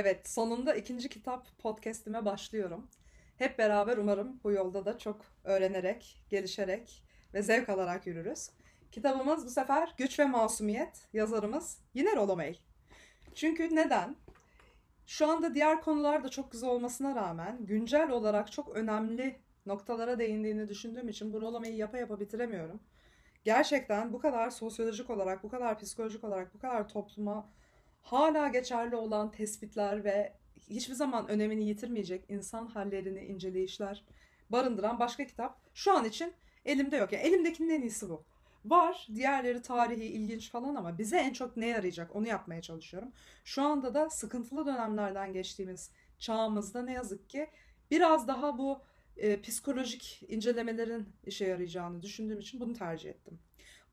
Evet, sonunda ikinci kitap podcast'ime başlıyorum. Hep beraber umarım bu yolda da çok öğrenerek, gelişerek ve zevk alarak yürürüz. Kitabımız bu sefer Güç ve Masumiyet, yazarımız yine Rollo May. Çünkü neden? Şu anda diğer konular da çok güzel olmasına rağmen güncel olarak çok önemli noktalara değindiğini düşündüğüm için bu Rollo May'i yapa yapa bitiremiyorum. Gerçekten bu kadar sosyolojik olarak, bu kadar psikolojik olarak, bu kadar topluma hala geçerli olan tespitler ve hiçbir zaman önemini yitirmeyecek insan hallerini, inceleyişler barındıran başka kitap şu an için elimde yok. Yani elimdekinin en iyisi bu. Var, diğerleri tarihi, ilginç falan ama bize en çok ne yarayacak onu yapmaya çalışıyorum. Şu anda da sıkıntılı dönemlerden geçtiğimiz çağımızda ne yazık ki biraz daha bu psikolojik incelemelerin işe yarayacağını düşündüğüm için bunu tercih ettim.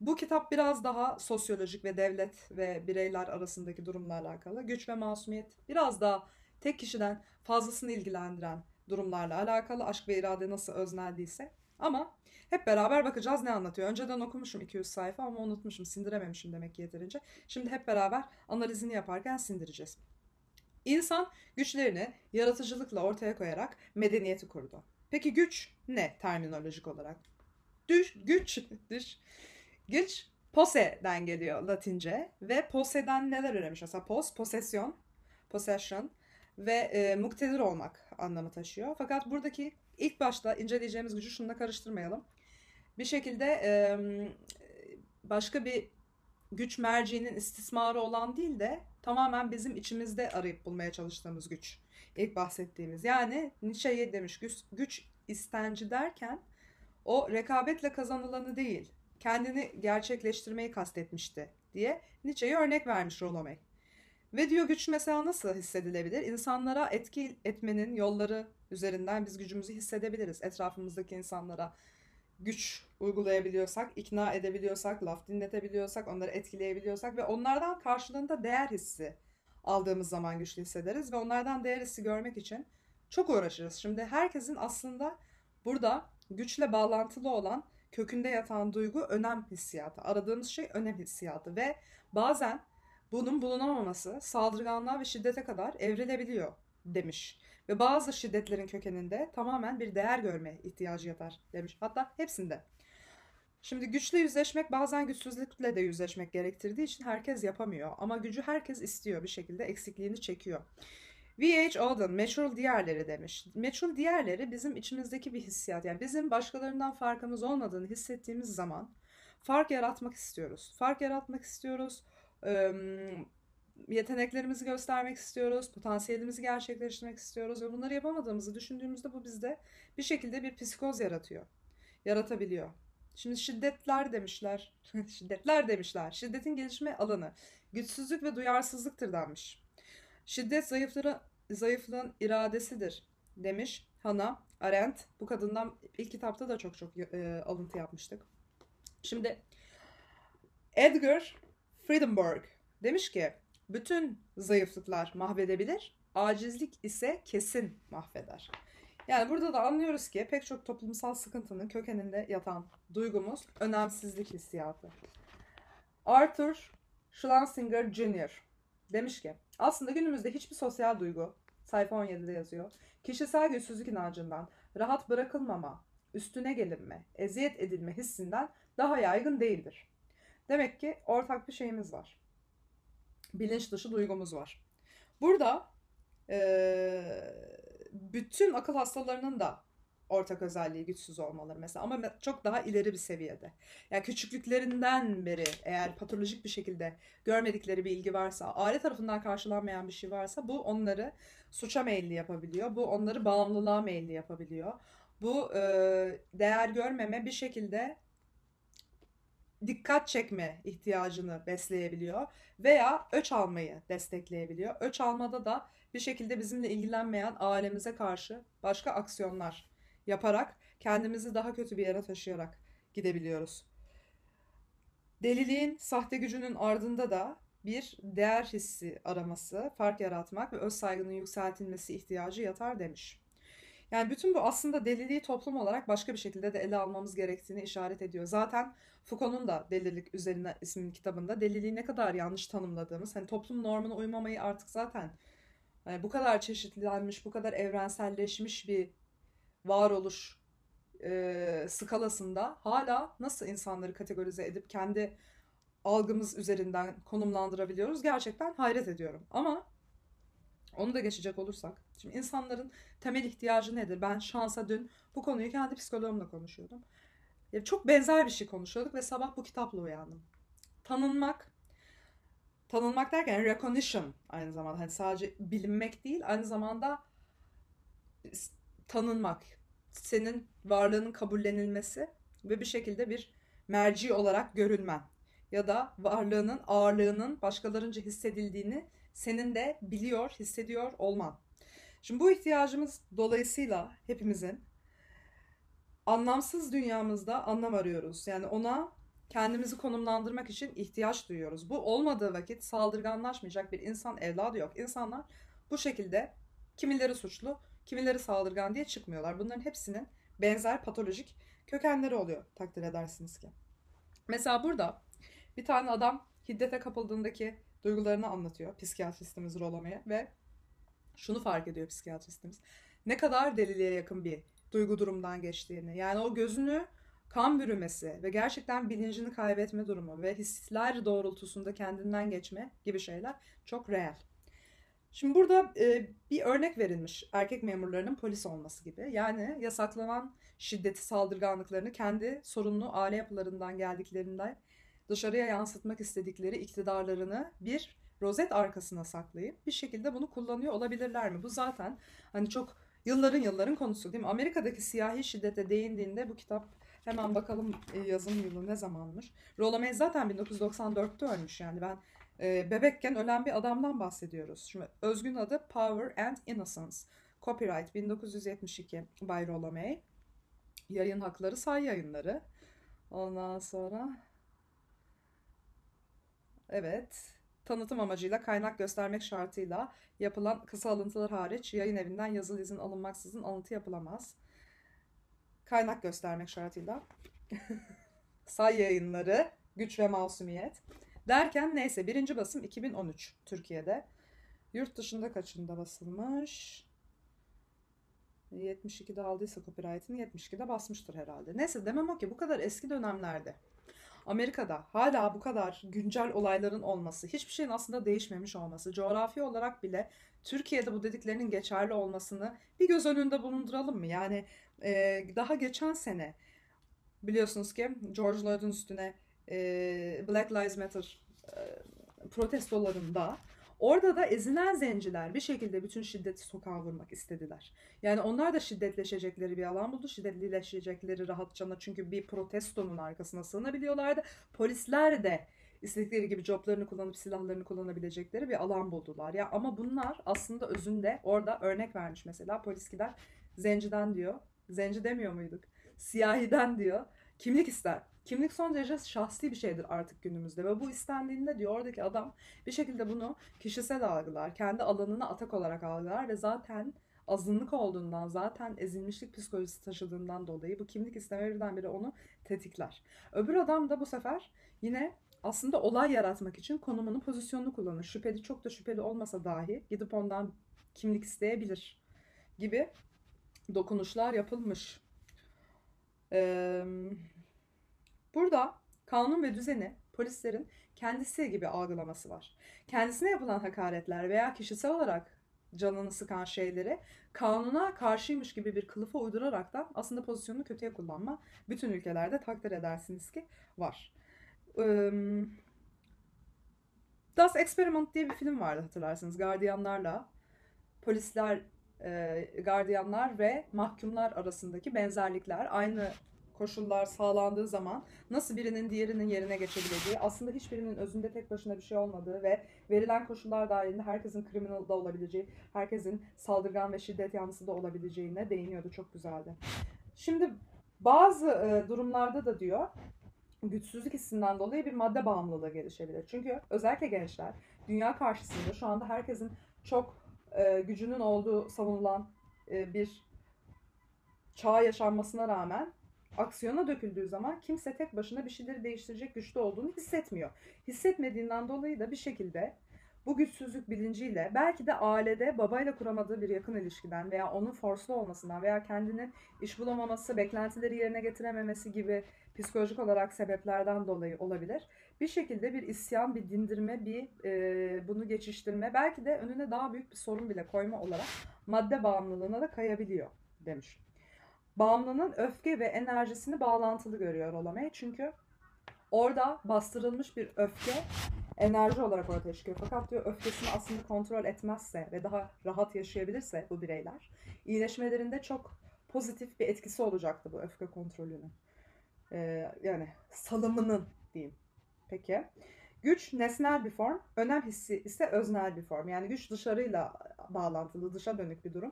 Bu kitap biraz daha sosyolojik ve devlet ve bireyler arasındaki durumla alakalı. Güç ve masumiyet biraz daha tek kişiden fazlasını ilgilendiren durumlarla alakalı. Aşk ve irade nasıl özneldiyse. Ama hep beraber bakacağız ne anlatıyor. Önceden okumuşum 200 sayfa ama unutmuşum, sindirememişim demek ki yeterince. Şimdi hep beraber analizini yaparken sindireceğiz. İnsan güçlerini yaratıcılıkla ortaya koyarak medeniyeti kurdu. Peki güç ne terminolojik olarak? Güç pose'den geliyor Latince ve pose'den neler öğrenmiş? Mesela possession ve muktedir olmak anlamı taşıyor. Fakat buradaki ilk başta inceleyeceğimiz gücü şununla karıştırmayalım. Bir şekilde başka bir güç merciğinin istismarı olan değil de tamamen bizim içimizde arayıp bulmaya çalıştığımız güç. İlk bahsettiğimiz. Yani Nietzsche demiş güç istenci derken o rekabetle kazanılanı değil, kendini gerçekleştirmeyi kastetmişti diye Nietzsche'ye örnek vermiş Rollo May. Ve diyor güç mesela nasıl hissedilebilir? İnsanlara etki etmenin yolları üzerinden biz gücümüzü hissedebiliriz. Etrafımızdaki insanlara güç uygulayabiliyorsak, ikna edebiliyorsak, laf dinletebiliyorsak, onları etkileyebiliyorsak ve onlardan karşılığında değer hissi aldığımız zaman güçlü hissederiz ve onlardan değer hissi görmek için çok uğraşırız. Şimdi herkesin aslında burada güçle bağlantılı olan kökünde yatan duygu önem hissiyatı. Aradığımız şey önem hissiyatı ve bazen bunun bulunamaması saldırganlığa ve şiddete kadar evrilebiliyor demiş. Ve bazı şiddetlerin kökeninde tamamen bir değer görme ihtiyacı yatar demiş. Hatta hepsinde. Şimdi güçle yüzleşmek bazen güçsüzlükle de yüzleşmek gerektirdiği için herkes yapamıyor. Ama gücü herkes istiyor, bir şekilde eksikliğini çekiyor. V.H. Auden, meçhul diğerleri demiş. Meçhul diğerleri bizim içimizdeki bir hissiyat. Yani bizim başkalarından farkımız olmadığını hissettiğimiz zaman fark yaratmak istiyoruz. Fark yaratmak istiyoruz, yeteneklerimizi göstermek istiyoruz, potansiyelimizi gerçekleştirmek istiyoruz ve bunları yapamadığımızı düşündüğümüzde bu bizde bir şekilde bir psikoz yaratabiliyor. Şimdi şiddetler demişler. Şiddetin gelişme alanı güçsüzlük ve duyarsızlıktır denmiş. Şiddet zayıflığın iradesidir demiş Hannah Arendt. Bu kadından ilk kitapta da çok alıntı yapmıştık. Şimdi Edgar Friedenberg demiş ki bütün zayıflıklar mahvedebilir, acizlik ise kesin mahveder. Yani burada da anlıyoruz ki pek çok toplumsal sıkıntının kökeninde yatan duygumuz önemsizlik hissiyatı. Arthur Schleunzinger Jr. demiş ki aslında günümüzde hiçbir sosyal duygu, sayfa 17'de yazıyor, kişisel güçsüzlük inancından, rahat bırakılmama, üstüne gelinme, eziyet edilme hissinden daha yaygın değildir. Demek ki ortak bir şeyimiz var. Bilinç dışı duygumuz var. Burada bütün akıl hastalarının da ortak özelliği güçsüz olmaları mesela ama çok daha ileri bir seviyede. Yani küçüklüklerinden beri eğer patolojik bir şekilde görmedikleri bir ilgi varsa, aile tarafından karşılanmayan bir şey varsa bu onları suça meyilli yapabiliyor. Bu onları bağımlılığa meyilli yapabiliyor. Bu değer görmeme bir şekilde dikkat çekme ihtiyacını besleyebiliyor veya öç almayı destekleyebiliyor. Öç almada da bir şekilde bizimle ilgilenmeyen ailemize karşı başka aksiyonlar yaparak kendimizi daha kötü bir yere taşıyarak gidebiliyoruz. Deliliğin, sahte gücünün ardında da bir değer hissi araması, fark yaratmak ve öz saygının yükseltilmesi ihtiyacı yatar demiş. Yani bütün bu aslında deliliği toplum olarak başka bir şekilde de ele almamız gerektiğini işaret ediyor. Zaten Foucault'un da Delilik Üzerine isimli kitabında deliliği ne kadar yanlış tanımladığımız, hani toplum normuna uymamayı artık zaten Yani bu kadar çeşitlenmiş, bu kadar evrenselleşmiş bir varoluş skalasında hala nasıl insanları kategorize edip kendi algımız üzerinden konumlandırabiliyoruz? Gerçekten hayret ediyorum. Ama onu da geçecek olursak, şimdi insanların temel ihtiyacı nedir? Ben şansa dün bu konuyu kendi psikoloğumla konuşuyordum. Çok benzer bir şey konuşuyorduk ve sabah bu kitapla uyandım. Tanınmak derken recognition aynı zamanda. Hani sadece bilinmek değil, aynı zamanda tanınmak. Senin varlığının kabullenilmesi ve bir şekilde bir merci olarak görülmen. Ya da varlığının, ağırlığının başkalarınca hissedildiğini senin de biliyor, hissediyor olman. Şimdi bu ihtiyacımız dolayısıyla hepimizin anlamsız dünyamızda anlam arıyoruz. Yani ona kendimizi konumlandırmak için ihtiyaç duyuyoruz. Bu olmadığı vakit saldırganlaşmayacak bir insan evladı yok. İnsanlar bu şekilde kimileri suçlu, kimileri saldırgan diye çıkmıyorlar. Bunların hepsinin benzer patolojik kökenleri oluyor takdir edersiniz ki. Mesela burada bir tane adam hiddete kapıldığındaki duygularını anlatıyor psikiyatristimiz Rollo May'e ve şunu fark ediyor psikiyatristimiz. Ne kadar deliliğe yakın bir duygu durumdan geçtiğini, yani o gözünü kan bürümesi ve gerçekten bilincini kaybetme durumu ve hisler doğrultusunda kendinden geçme gibi şeyler çok reel. Şimdi burada bir örnek verilmiş erkek memurlarının polis olması gibi. Yani yasaklanan şiddeti, saldırganlıklarını kendi sorunlu aile yapılarından geldiklerinde dışarıya yansıtmak istedikleri iktidarlarını bir rozet arkasına saklayıp bir şekilde bunu kullanıyor olabilirler mi? Bu zaten hani çok yılların konusu değil mi? Amerika'daki siyahi şiddete değindiğinde bu kitap, hemen bakalım yazım yılı ne zamanmış. Rollo May zaten 1994'te ölmüş, yani ben bebekken ölen bir adamdan bahsediyoruz. Şimdi özgün adı Power and Innocence. Copyright 1972 by Rollo May. Yayın hakları Say Yayınları. Ondan sonra evet, tanıtım amacıyla kaynak göstermek şartıyla yapılan kısa alıntılar hariç yayın evinden yazılı izin alınmaksızın alıntı yapılamaz. Kaynak göstermek şartıyla Say Yayınları, Güç ve Masumiyet derken neyse, birinci basım 2013 Türkiye'de. Yurt dışında kaçında basılmış? 72'de aldıysa copyright'ini 72'de basmıştır herhalde. Neyse, demem o ki bu kadar eski dönemlerde Amerika'da hala bu kadar güncel olayların olması, hiçbir şeyin aslında değişmemiş olması, coğrafi olarak bile Türkiye'de bu dediklerinin geçerli olmasını bir göz önünde bulunduralım mı? Yani daha geçen sene biliyorsunuz ki George Floyd'un üstüne Black Lives Matter protestolarında, orada da ezilen zenciler bir şekilde bütün şiddeti sokağa vurmak istediler. Yani onlar da şiddetleşecekleri bir alan buldu. Şiddetleşecekleri rahatça, çünkü bir protestonun arkasına sığınabiliyorlardı. Polisler de istedikleri gibi coplarını kullanıp silahlarını kullanabilecekleri bir alan buldular. Ya ama bunlar aslında özünde, orada örnek vermiş mesela polis gider zenciden diyor. Zenci demiyor muyduk? Siyahiden diyor. Kimlik ister. Kimlik son derece şahsi bir şeydir artık günümüzde ve bu istendiğinde diyor oradaki adam bir şekilde bunu kişisel algılar, kendi alanına atak olarak algılar ve zaten azınlık olduğundan, zaten ezilmişlik psikolojisi taşıdığından dolayı bu kimlik isteme birdenbire onu tetikler. Öbür adam da bu sefer yine aslında olay yaratmak için konumunu, pozisyonunu kullanır. Şüpheli, çok da şüpheli olmasa dahi gidip ondan kimlik isteyebilir gibi dokunuşlar yapılmış. Burada kanun ve düzeni polislerin kendisi gibi algılaması var. Kendisine yapılan hakaretler veya kişisel olarak canını sıkan şeyleri kanuna karşıymış gibi bir kılıfa uydurarak da aslında pozisyonunu kötüye kullanma bütün ülkelerde takdir edersiniz ki var. Das Experiment diye bir film vardı hatırlarsınız. Gardiyanlarla polisler, gardiyanlar ve mahkumlar arasındaki benzerlikler, aynı koşullar sağlandığı zaman nasıl birinin diğerinin yerine geçebileceği, aslında hiçbirinin özünde tek başına bir şey olmadığı ve verilen koşullar dahilinde herkesin kriminal da olabileceği, herkesin saldırgan ve şiddet yanlısı da olabileceğine değiniyordu. Çok güzeldi. Şimdi bazı durumlarda da diyor güçsüzlük hissinden dolayı bir madde bağımlılığı gelişebilir. Çünkü özellikle gençler dünya karşısında şu anda herkesin çok gücünün olduğu savunulan bir çağ yaşanmasına rağmen aksiyona döküldüğü zaman kimse tek başına bir şeyleri değiştirecek güçte olduğunu hissetmiyor. Hissetmediğinden dolayı da bir şekilde Bu güçsüzlük bilinciyle, belki de ailede babayla kuramadığı bir yakın ilişkiden veya onun forslu olmasından veya kendinin iş bulamaması, beklentileri yerine getirememesi gibi psikolojik olarak sebeplerden dolayı olabilir. Bir şekilde bir isyan, bir dindirme, bir bunu geçiştirme, belki de önüne daha büyük bir sorun bile koyma olarak madde bağımlılığına da kayabiliyor demiş. Bağımlının öfke ve enerjisini bağlantılı görüyor Rollo May, çünkü orada bastırılmış bir öfke enerji olarak ortaya çıkıyor. Fakat diyor, öfkesini aslında kontrol etmezse ve daha rahat yaşayabilirse bu bireyler, iyileşmelerinde çok pozitif bir etkisi olacaktı bu öfke kontrolünün. Yani salımının diyeyim. Peki. Güç nesnel bir form, önem hissi ise öznel bir form. Yani güç dışarıyla bağlantılı, dışa dönük bir durum.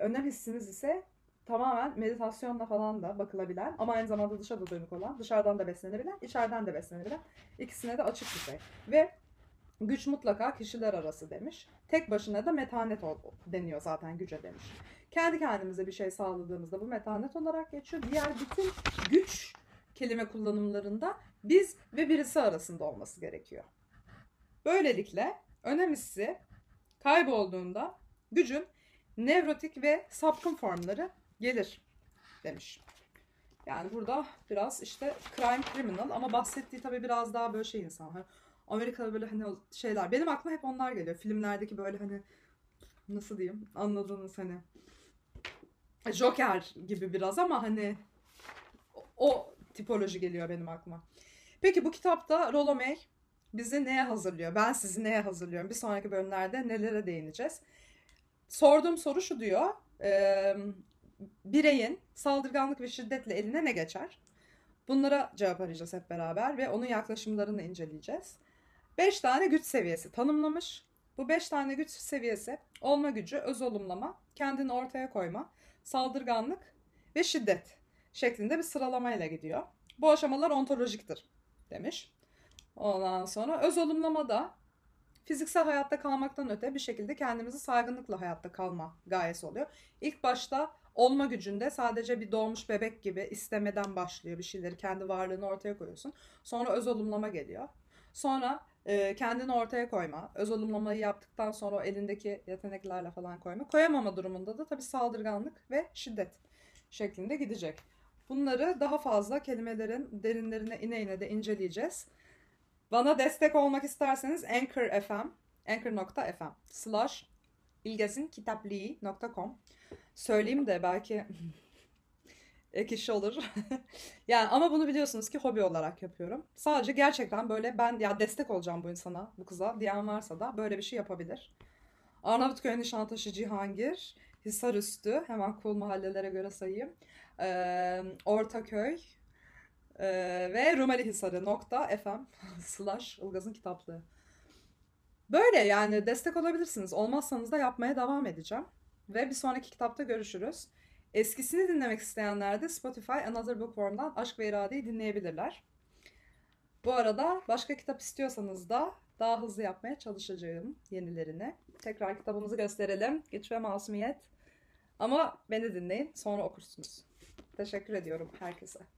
Önem hissimiz ise tamamen meditasyonla falan da bakılabilen ama aynı zamanda dışa da dönük olan, dışarıdan da beslenebilen, içeriden de beslenebilen, ikisine de açık bir şey. Ve güç mutlaka kişiler arası demiş. Tek başına da metanet deniyor zaten güce demiş. Kendi kendimize bir şey sağladığımızda bu metanet olarak geçiyor. Diğer bütün güç kelime kullanımlarında biz ve birisi arasında olması gerekiyor. Böylelikle önem hissi kaybolduğunda gücün nevrotik ve sapkın formları gelir demiş. Yani burada biraz işte crime criminal ama bahsettiği tabii biraz daha böyle şey insanlar. Amerika'da böyle hani şeyler. Benim aklıma hep onlar geliyor. Filmlerdeki böyle hani nasıl diyeyim, anladığınız hani Joker gibi biraz ama hani o tipoloji geliyor benim aklıma. Peki bu kitapta Rollo May bizi neye hazırlıyor? Ben sizi neye hazırlıyorum? Bir sonraki bölümlerde nelere değineceğiz? Sorduğum soru şu diyor. Bireyin saldırganlık ve şiddetle eline ne geçer? Bunlara cevap arayacağız hep beraber ve onun yaklaşımlarını inceleyeceğiz. 5 tane güç seviyesi tanımlamış. Bu 5 tane güç seviyesi olma gücü, öz olumlama, kendini ortaya koyma, saldırganlık ve şiddet şeklinde bir sıralamayla gidiyor. Bu aşamalar ontolojiktir demiş. Ondan sonra öz olumlama da fiziksel hayatta kalmaktan öte bir şekilde kendimizi saygınlıkla hayatta kalma gayesi oluyor. İlk başta olma gücünde sadece bir doğmuş bebek gibi istemeden başlıyor bir şeyleri. Kendi varlığını ortaya koyuyorsun. Sonra öz olumlama geliyor. Sonra kendini ortaya koyma. Öz olumlamayı yaptıktan sonra o elindeki yeteneklerle falan koyma. Koyamama durumunda da tabii saldırganlık ve şiddet şeklinde gidecek. Bunları daha fazla kelimelerin derinlerine ine de inceleyeceğiz. Bana destek olmak isterseniz anchor.fm/ilgezinkitapliği.com söyleyeyim de belki ek iş olur. Yani ama bunu biliyorsunuz ki hobi olarak yapıyorum. Sadece gerçekten böyle ben ya destek olacağım bu insana, bu kıza diyen varsa da böyle bir şey yapabilir. Arnavutköy, Nişantaşı, Cihangir, Hisarüstü, hemen cool mahallelere göre sayayım. Ortaköy ve rumelihisarı.fm/ilgazinkitaplığı. Böyle yani destek olabilirsiniz. Olmazsanız da yapmaya devam edeceğim. Ve bir sonraki kitapta görüşürüz. Eskisini dinlemek isteyenler de Spotify Another Bookworm'dan Aşk ve İrade'yi dinleyebilirler. Bu arada başka kitap istiyorsanız da daha hızlı yapmaya çalışacağım yenilerini. Tekrar kitabımızı gösterelim. Güç ve Masumiyet. Ama beni dinleyin, sonra okursunuz. Teşekkür ediyorum herkese.